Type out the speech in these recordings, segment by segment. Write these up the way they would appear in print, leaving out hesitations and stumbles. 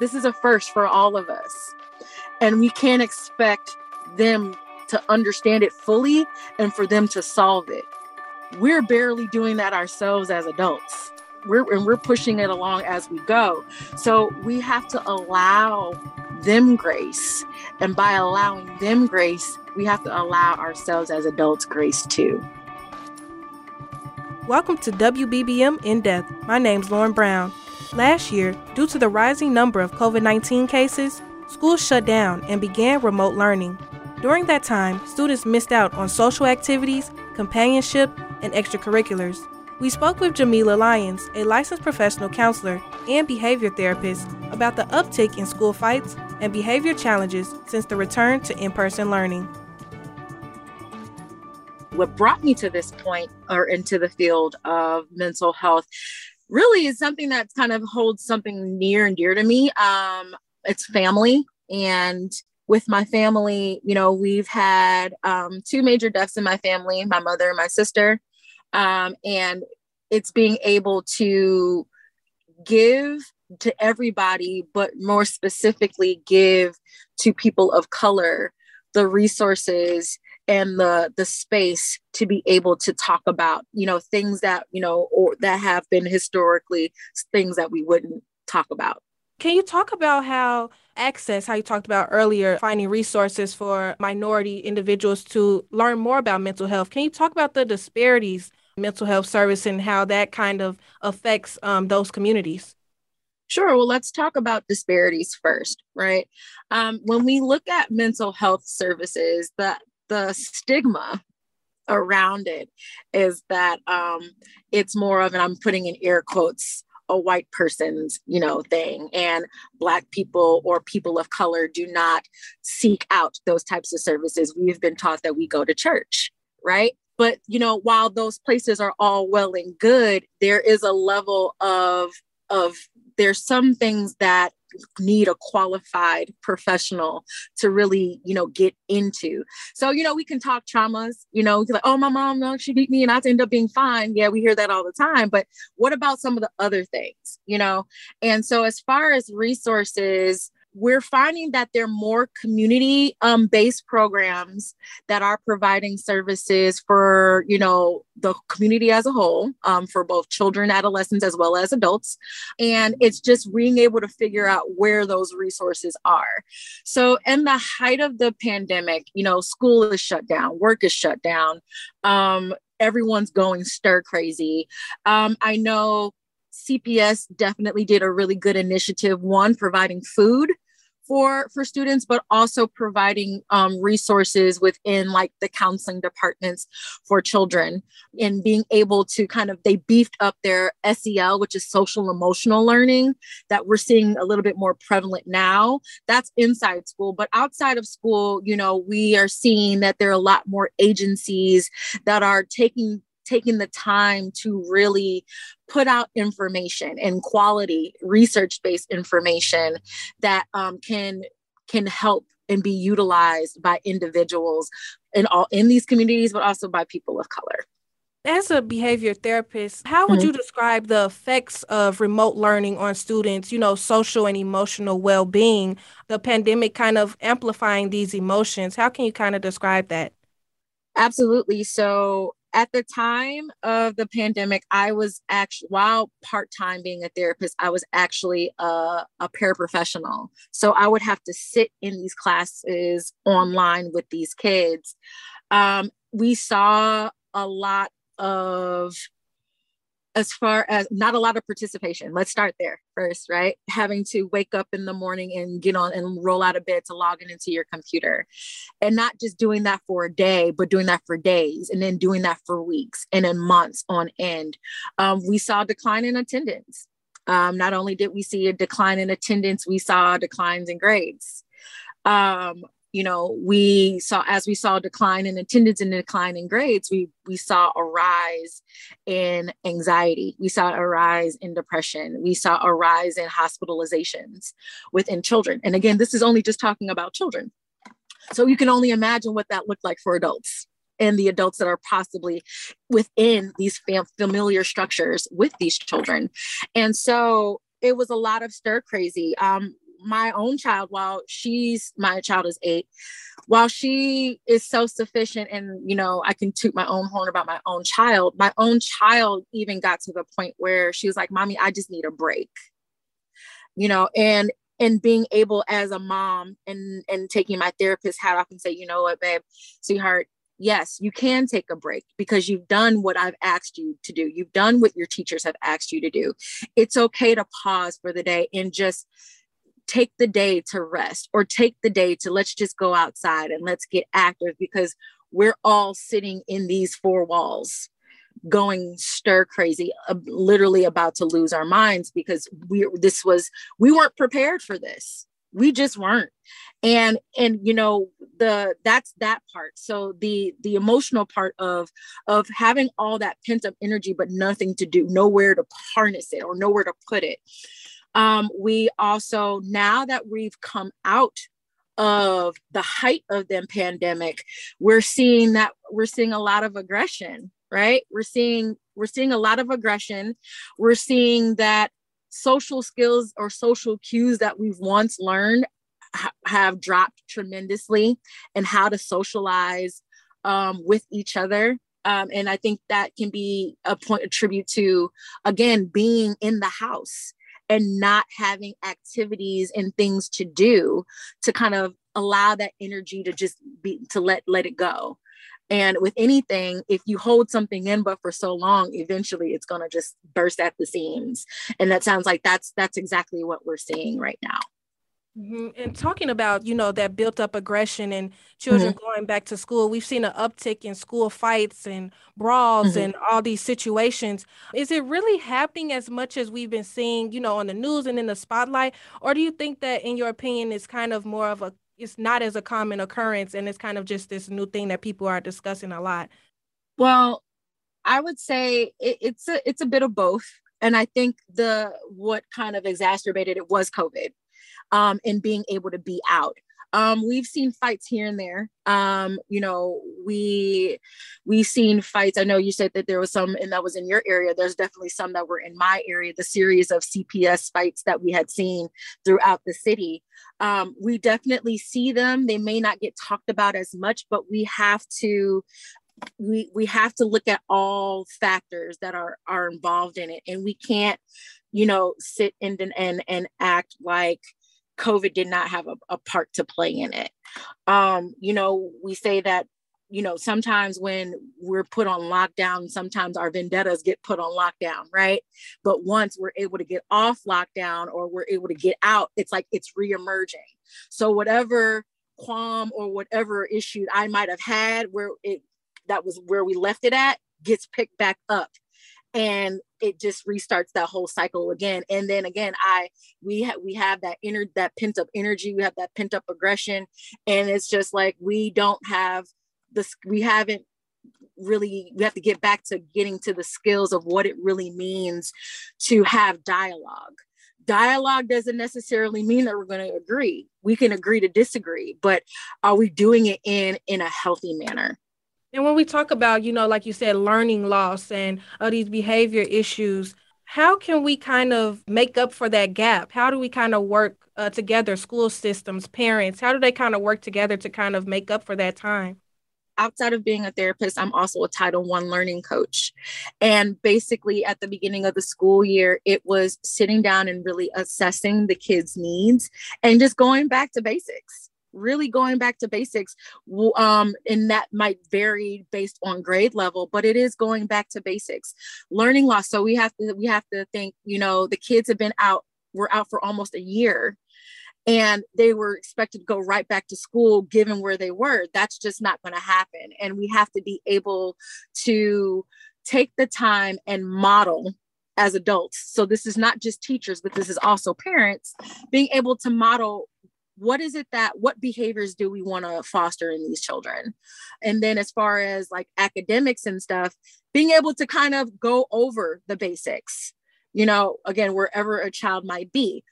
This is a first for all of us, and we can't expect them to understand it fully and for them to solve it. We're barely doing that ourselves as adults. We're pushing it along as we go. So we have to allow them grace, and by allowing them grace, we have to allow ourselves as adults grace too. Welcome to WBBM In Depth. My name's Lauren Brown. Last year, due to the rising number of COVID-19 cases, schools shut down and began remote learning. During that time, students missed out on social activities, companionship, and extracurriculars. We spoke with Jamila Lyons, a licensed professional counselor and behavior therapist, about the uptick in school fights and behavior challenges since the return to in-person learning. What brought me to this point or into the field of mental health really is something that kind of holds something near and dear to me. It's family. And with my family, you know, we've had 2 major deaths in my family, my mother and my sister. And it's being able to give to everybody, but more specifically give to people of color the resources and the space to be able to talk about, you know, things that, you know, or that have been historically things that we wouldn't talk about. Can you talk about how access, how you talked about earlier, finding resources for minority individuals to learn more about mental health? Can you talk about the disparities in mental health service and how that kind of affects those communities? Sure. Well, let's talk about disparities first, right? When we look at mental health services, the stigma around it is that it's more of, and I'm putting in air quotes, a white person's, you know, thing, and Black people or people of color do not seek out those types of services. We've been taught that we go to church, right? But, you know, while those places are all well and good, there is a level of there's some things that need a qualified professional to really, you know, get into. So, you know, we can talk traumas, you know, like, oh, my mom, no, she beat me and I end up being fine. Yeah, we hear that all the time. But what about some of the other things, you know? And so as far as resources, we're finding that there are more community-based programs that are providing services for, you know, the community as a whole, for both children, adolescents, as well as adults. And it's just being able to figure out where those resources are. So in the height of the pandemic, you know, school is shut down, work is shut down. Everyone's going stir crazy. I know CPS definitely did a really good initiative, one, providing food for students, but also providing resources within like the counseling departments for children, and being able to kind of, they beefed up their SEL, which is social emotional learning, that we're seeing a little bit more prevalent now. That's inside school, but outside of school, you know, we are seeing that there are a lot more agencies that are taking the time to really put out information and quality research-based information that can help and be utilized by individuals in these communities, but also by people of color. As a behavior therapist, how would you describe the effects of remote learning on students, you know, social and emotional well-being, the pandemic kind of amplifying these emotions? How can you kind of describe that? Absolutely. So At the time of the pandemic, I was actually, while part-time being a therapist, I was actually a paraprofessional. So I would have to sit in these classes online with these kids. We saw a lot of, as far as not a lot of participation, let's start there first, right? Having to wake up in the morning and get on and roll out of bed to log in into your computer, and not just doing that for a day, but doing that for days, and then doing that for weeks and then months on end. We saw a decline in attendance. Not only did we see a decline in attendance, we saw declines in grades. You know, we saw, as we saw a decline in attendance and a decline in grades, we saw a rise in anxiety. We saw a rise in depression. We saw a rise in hospitalizations within children. And again, this is only just talking about children. So you can only imagine what that looked like for adults and the adults that are possibly within these familiar structures with these children. And so it was a lot of stir crazy. My own child, my child is 8, while she is self-sufficient, and, you know, I can toot my own horn about my own child even got to the point where she was like, Mommy, I just need a break, you know, and being able as a mom and taking my therapist hat off and say, you know what, babe, sweetheart, yes, you can take a break because you've done what I've asked you to do. You've done what your teachers have asked you to do. It's okay to pause for the day and just take the day to rest, or take the day to let's just go outside and let's get active, because we're all sitting in these four walls going stir crazy, literally about to lose our minds because we weren't prepared for this. We just weren't. And, you know, that's that part. So the emotional part of having all that pent up energy, but nothing to do, nowhere to harness it or nowhere to put it. We also, now that we've come out of the height of the pandemic, we're seeing a lot of aggression, right? We're seeing a lot of aggression. We're seeing that social skills or social cues that we've once learned have dropped tremendously, and how to socialize with each other. And I think that can be a tribute to, again, being in the house and not having activities and things to do to kind of allow that energy to just be, to let it go. And with anything, if you hold something in, but for so long, eventually it's gonna just burst at the seams. And that sounds like that's exactly what we're seeing right now. Mm-hmm. And talking about, you know, that built up aggression and children mm-hmm. going back to school, we've seen an uptick in school fights and brawls mm-hmm. and all these situations. Is it really happening as much as we've been seeing, you know, on the news and in the spotlight? Or do you think that, in your opinion, it's kind of more of it's not as a common occurrence, and it's kind of just this new thing that people are discussing a lot? Well, I would say it's a bit of both. And I think what kind of exacerbated it was COVID. And being able to be out. We've seen fights here and there. You know, we've seen fights. I know you said that there was some, and that was in your area. There's definitely some that were in my area, the series of CPS fights that we had seen throughout the city. We definitely see them. They may not get talked about as much, but we have to look at all factors that are involved in it. And we can't, you know, sit and act like COVID did not have a part to play in it. You know, we say that, you know, sometimes when we're put on lockdown, sometimes our vendettas get put on lockdown, right? But once we're able to get off lockdown, or we're able to get out, it's like it's reemerging. So whatever qualm or whatever issue I might have had that was where we left it at, gets picked back up. And it just restarts that whole cycle again. And then again, we have that pent up energy, we have that pent up aggression. And it's just like, we have to get back to getting to the skills of what it really means to have dialogue. Dialogue doesn't necessarily mean that we're going to agree. We can agree to disagree, but are we doing it in a healthy manner? And when we talk about, you know, like you said, learning loss and these behavior issues, how can we kind of make up for that gap? How do we kind of work together, school systems, parents? How do they kind of work together to kind of make up for that time? outside of being a therapist, I'm also a Title I learning coach. And basically at the beginning of the school year, it was sitting down and really assessing the kids' needs and just going back to basics. Really going back to basics, and that might vary based on grade level, but it is going back to basics. Learning loss. So we have to think, you know, the kids have been out, were out for almost a year, and they were expected to go right back to school given where they were. That's just not going to happen. And we have to be able to take the time and model as adults. So this is not just teachers, but this is also parents being able to model what behaviors do we want to foster in these children? And then as far as like academics and stuff, being able to kind of go over the basics, you know, again, wherever a child might be.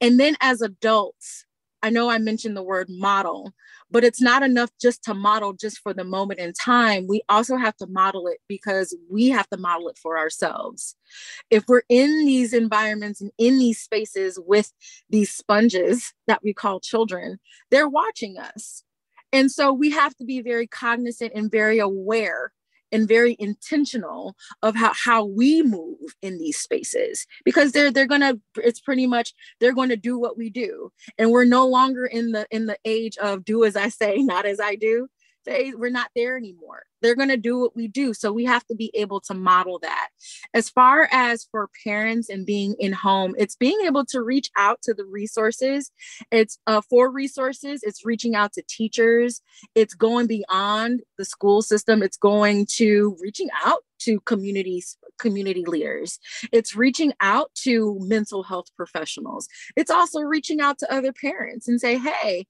And then as adults, I know I mentioned the word model, but it's not enough just to model just for the moment in time. We also have to model it because we have to model it for ourselves. If we're in these environments and in these spaces with these sponges that we call children, they're watching us. And so we have to be very cognizant and very aware and very intentional of how we move in these spaces, because they're going to do what we do. And we're no longer in the age of do as I say, not as I do. We're not there anymore. They're going to do what we do. So we have to be able to model that. As far as for parents and being in home, it's being able to reach out to the resources. It's for resources. It's reaching out to teachers. It's going beyond the school system. It's going to reaching out to community leaders. It's reaching out to mental health professionals. It's also reaching out to other parents and say, hey,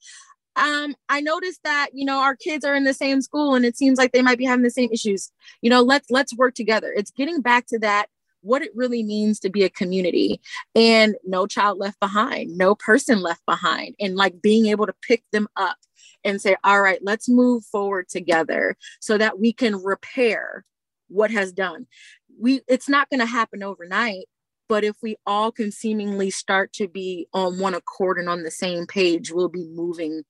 I noticed that, you know, our kids are in the same school and it seems like they might be having the same issues. You know, let's work together. It's getting back to that, what it really means to be a community, and no child left behind, no person left behind, and like being able to pick them up and say, all right, let's move forward together so that we can repair what has done. It's not going to happen overnight. But if we all can seemingly start to be on one accord and on the same page, we'll be moving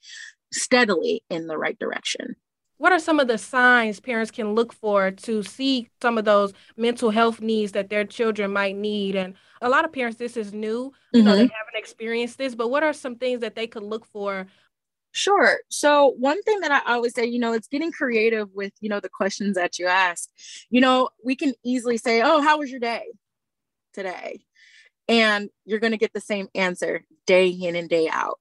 steadily in the right direction. What are some of the signs parents can look for to see some of those mental health needs that their children might need? And a lot of parents, this is new, you know, they haven't experienced this, but what are some things that they could look for? Sure. So one thing that I always say, you know, it's getting creative with, you know, the questions that you ask. You know, we can easily say, oh, how was your day today? And you're going to get the same answer day in and day out.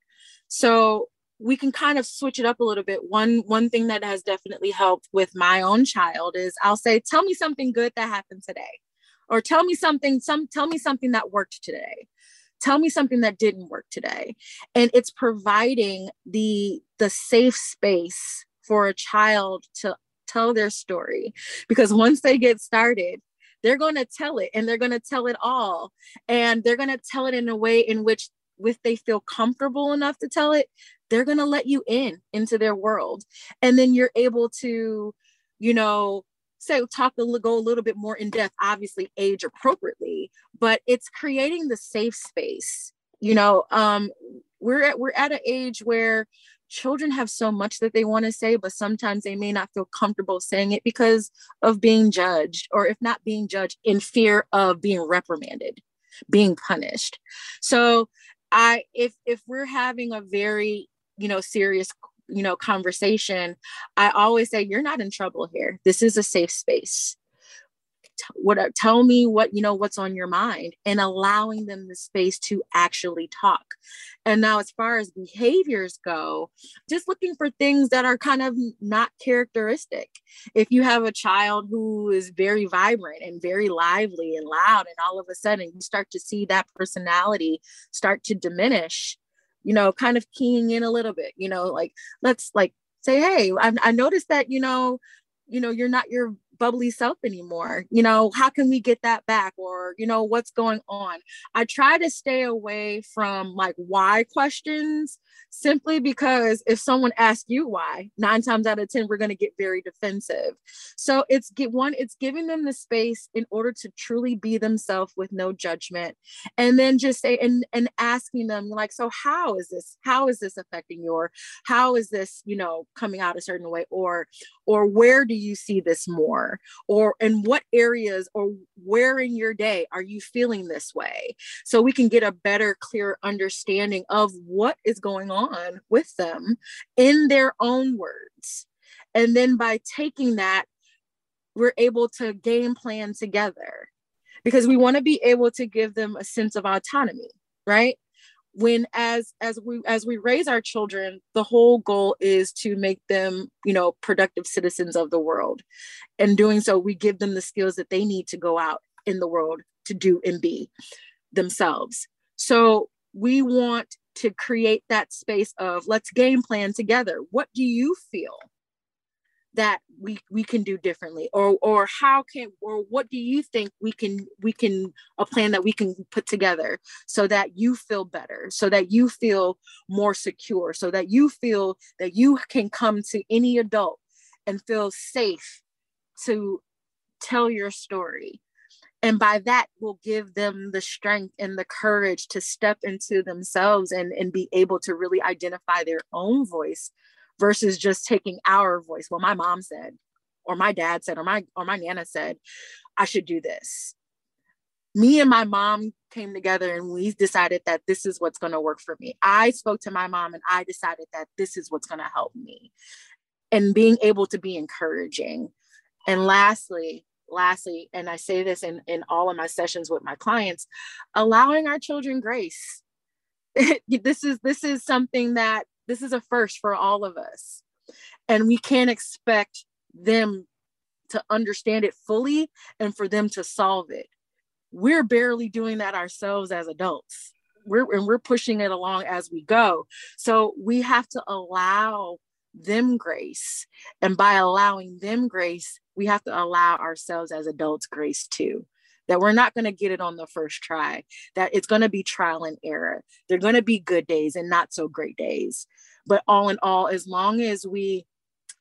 So we can kind of switch it up a little bit. One thing that has definitely helped with my own child is I'll say, tell me something good that happened today, or tell me something that worked today. Tell me something that didn't work today. And it's providing the safe space for a child to tell their story, because once they get started, they're going to tell it, and they're going to tell it all. And they're going to tell it in a way in which if they feel comfortable enough to tell it, they're going to let you into their world. And then you're able to, you know, go a little bit more in depth, obviously age appropriately, but it's creating the safe space. You know, we're at an age where children have so much that they want to say, but sometimes they may not feel comfortable saying it because of being judged, or if not being judged, in fear of being reprimanded, being punished. So if we're having a very, you know, serious, you know, conversation, I always say, you're not in trouble here. This is a safe space. Tell me what, you know, what's on your mind, and allowing them the space to actually talk. And now, as far as behaviors go, just looking for things that are kind of not characteristic. If you have a child who is very vibrant and very lively and loud, and all of a sudden you start to see that personality start to diminish, you know, kind of keying in a little bit, you know, like, let's like say, hey, I noticed that, you know, you're not your bubbly self anymore. You know, how can we get that back? Or, you know, what's going on? I try to stay away from like why questions, simply because if someone asks you why, 9 times out of 10, we're going to get very defensive. So it's giving them the space in order to truly be themselves with no judgment. And then just say, and asking them like, so how is this affecting you? Or how is this, you know, coming out a certain way? Or where do you see this more? Or in what areas or where in your day are you feeling this way? So we can get a better, clearer understanding of what is going on with them in their own words. And then by taking that, we're able to game plan together, because we want to be able to give them a sense of autonomy, right? When as we raise our children, the whole goal is to make them, you know, productive citizens of the world. And doing so, we give them the skills that they need to go out in the world to do and be themselves. So we want to create that space of, let's game plan together. What do you feel that we can do differently, or how can, or what do you think we can a plan that we can put together so that you feel better, so that you feel more secure, so that you feel that you can come to any adult and feel safe to tell your story. And by that, we'll give them the strength and the courage to step into themselves and be able to really identify their own voice, versus just taking our voice. Well, my mom said, or my dad said, or my Nana said, I should do this. Me and my mom came together and we decided that this is what's going to work for me. I spoke to my mom and I decided that this is what's going to help me. And being able to be encouraging. And lastly, and I say this in all of my sessions with my clients, allowing our children grace. This is something that, this is a first for all of us. And we can't expect them to understand it fully and for them to solve it. We're barely doing that ourselves as adults. We're pushing it along as we go. So we have to allow them grace. And by allowing them grace, we have to allow ourselves as adults grace too. That we're not going to get it on the first try, that it's going to be trial and error. They're going to be good days and not so great days. But all in all, as long as we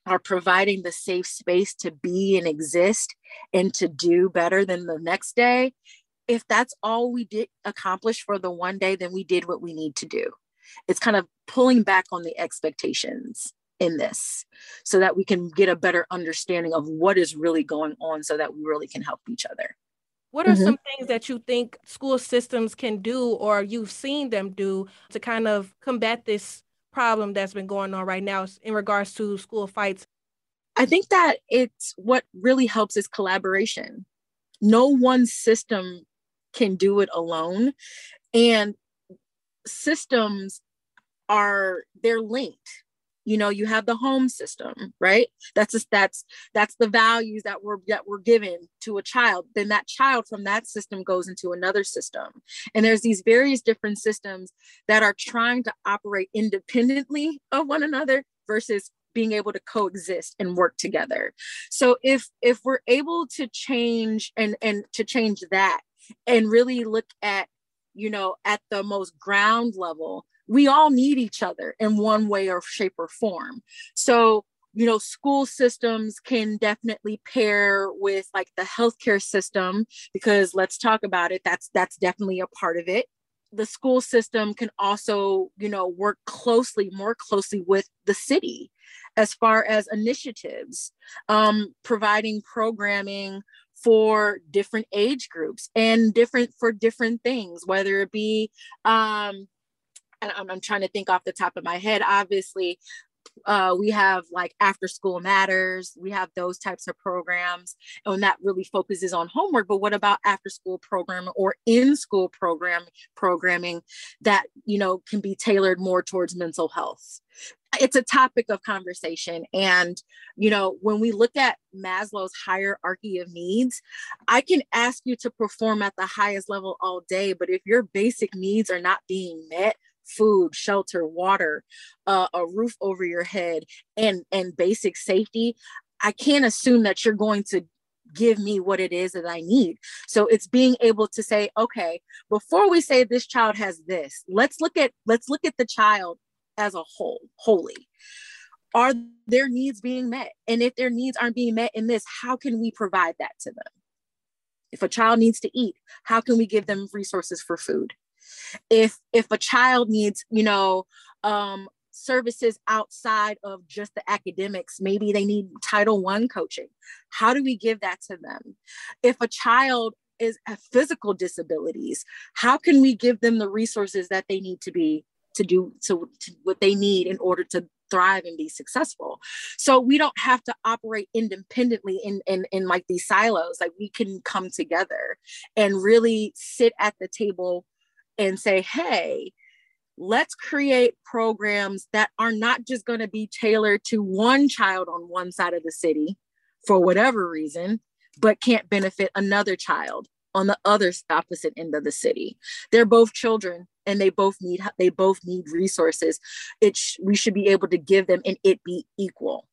are providing the safe space to be and exist and to do better than the next day, if that's all we did accomplish for the one day, then we did what we need to do. It's kind of pulling back on the expectations in this so that we can get a better understanding of what is really going on so that we really can help each other. What are some things that you think school systems can do, or you've seen them do, to kind of combat this problem that's been going on right now in regards to school fights? I think that it's what really helps is collaboration. No one system can do it alone. And systems they're linked. You know, you have the home system, right? That's the values that we're given to a child. Then that child from that system goes into another system. And there's these various different systems that are trying to operate independently of one another versus being able to coexist and work together. So if we're able to change and to change that and really look at, you know, at the most ground level, we all need each other in one way or shape or form. So, you know, school systems can definitely pair with like the healthcare system, because let's talk about it. That's definitely a part of it. The school system can also, you know, work more closely with the city as far as initiatives, providing programming for different age groups and for different things, whether it be, and I'm trying to think off the top of my head, obviously, we have like After School Matters, we have those types of programs, and that really focuses on homework. But what about after school program or in school programming that, you know, can be tailored more towards mental health? It's a topic of conversation. And, you know, when we look at Maslow's hierarchy of needs, I can ask you to perform at the highest level all day, but if your basic needs are not being met, food, shelter, water, a roof over your head, and basic safety, I can't assume that you're going to give me what it is that I need. So it's being able to say, okay, before we say this child has this, let's look at the child as a whole, wholly. Are their needs being met? And if their needs aren't being met in this, how can we provide that to them? If a child needs to eat, how can we give them resources for food? If a child needs, services outside of just the academics, maybe they need Title I coaching. How do we give that to them? If a child is a physical disabilities, how can we give them the resources that they need to do what they need in order to thrive and be successful? So we don't have to operate independently in like these silos. Like, we can come together and really sit at the table and say, hey, let's create programs that are not just going to be tailored to one child on one side of the city for whatever reason, but can't benefit another child on the other opposite end of the city. They're both children and they both need resources. We should be able to give them and it be equal.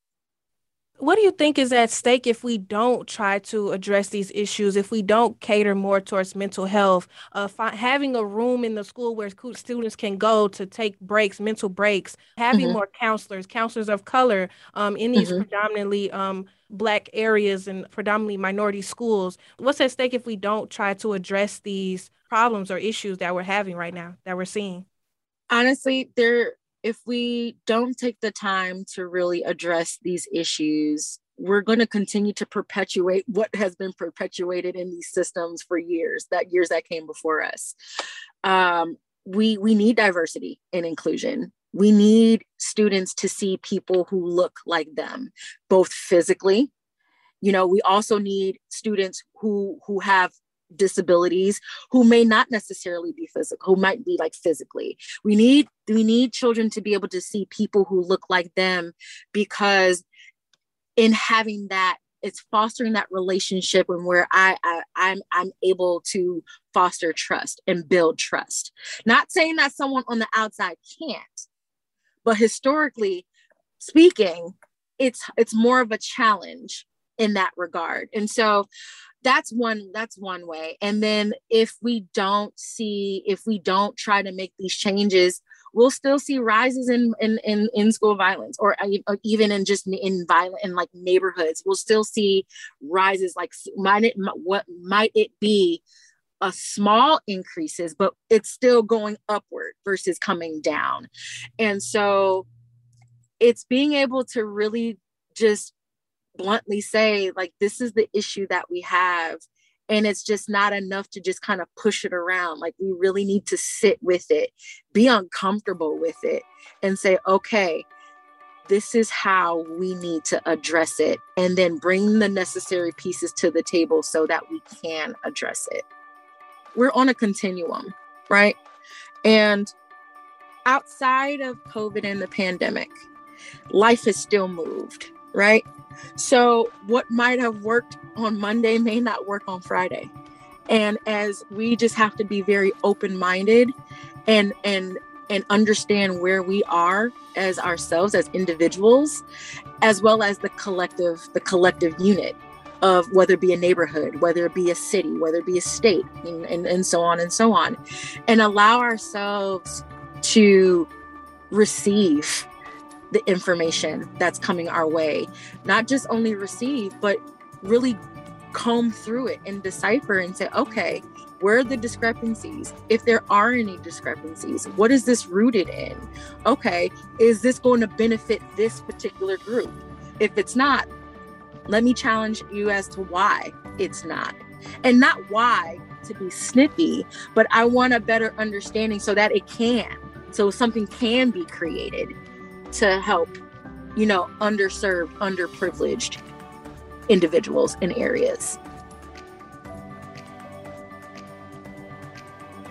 What do you think is at stake if we don't try to address these issues, if we don't cater more towards mental health, having a room in the school where students can go to take breaks, mental breaks, having more counselors of color in these predominantly Black areas and predominantly minority schools? What's at stake if we don't try to address these problems or issues that we're having right now, that we're seeing? Honestly, if we don't take the time to really address these issues, we're going to continue to perpetuate what has been perpetuated in these systems for years that came before us. We need diversity and inclusion. We need students to see people who look like them, both physically. We also need students who have disabilities, who may not necessarily be physical, who might be like physically. We need children to be able to see people who look like them, because in having that, it's fostering that relationship and where I'm able to foster trust and build trust. Not saying that someone on the outside can't, but historically speaking, it's more of a challenge in that regard. And so that's one way. And then if we don't try to make these changes, we'll still see rises in school violence, or even in just in violent in like neighborhoods. We'll still see rises. Like, might it be a small increases, but it's still going upward versus coming down. And so it's being able to really just bluntly say, like, this is the issue that we have, and it's just not enough to just kind of push it around. Like, we really need to sit with it, be uncomfortable with it, and say, okay, this is how we need to address it, and then bring the necessary pieces to the table so that we can address it. We're on a continuum, right? And outside of COVID and the pandemic, life has still moved, right? So what might have worked on Monday may not work on Friday. And as we just have to be very open-minded and understand where we are as ourselves, as individuals, as well as the collective unit of whether it be a neighborhood, whether it be a city, whether it be a state, and so on and so on, and allow ourselves to receive the information that's coming our way. Not just only receive, but really comb through it and decipher and say, okay, where are the discrepancies? If there are any discrepancies, what is this rooted in? Okay, is this going to benefit this particular group? If it's not, let me challenge you as to why it's not. And not why to be snippy, but I want a better understanding so that so something can be created to help, underserved, underprivileged individuals in areas.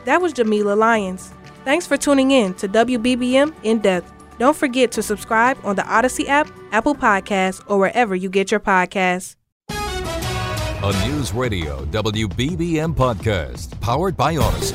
That was Jamila Lyons. Thanks for tuning in to WBBM In Depth. Don't forget to subscribe on the Odyssey app, Apple Podcasts, or wherever you get your podcasts. A News Radio WBBM podcast powered by Odyssey.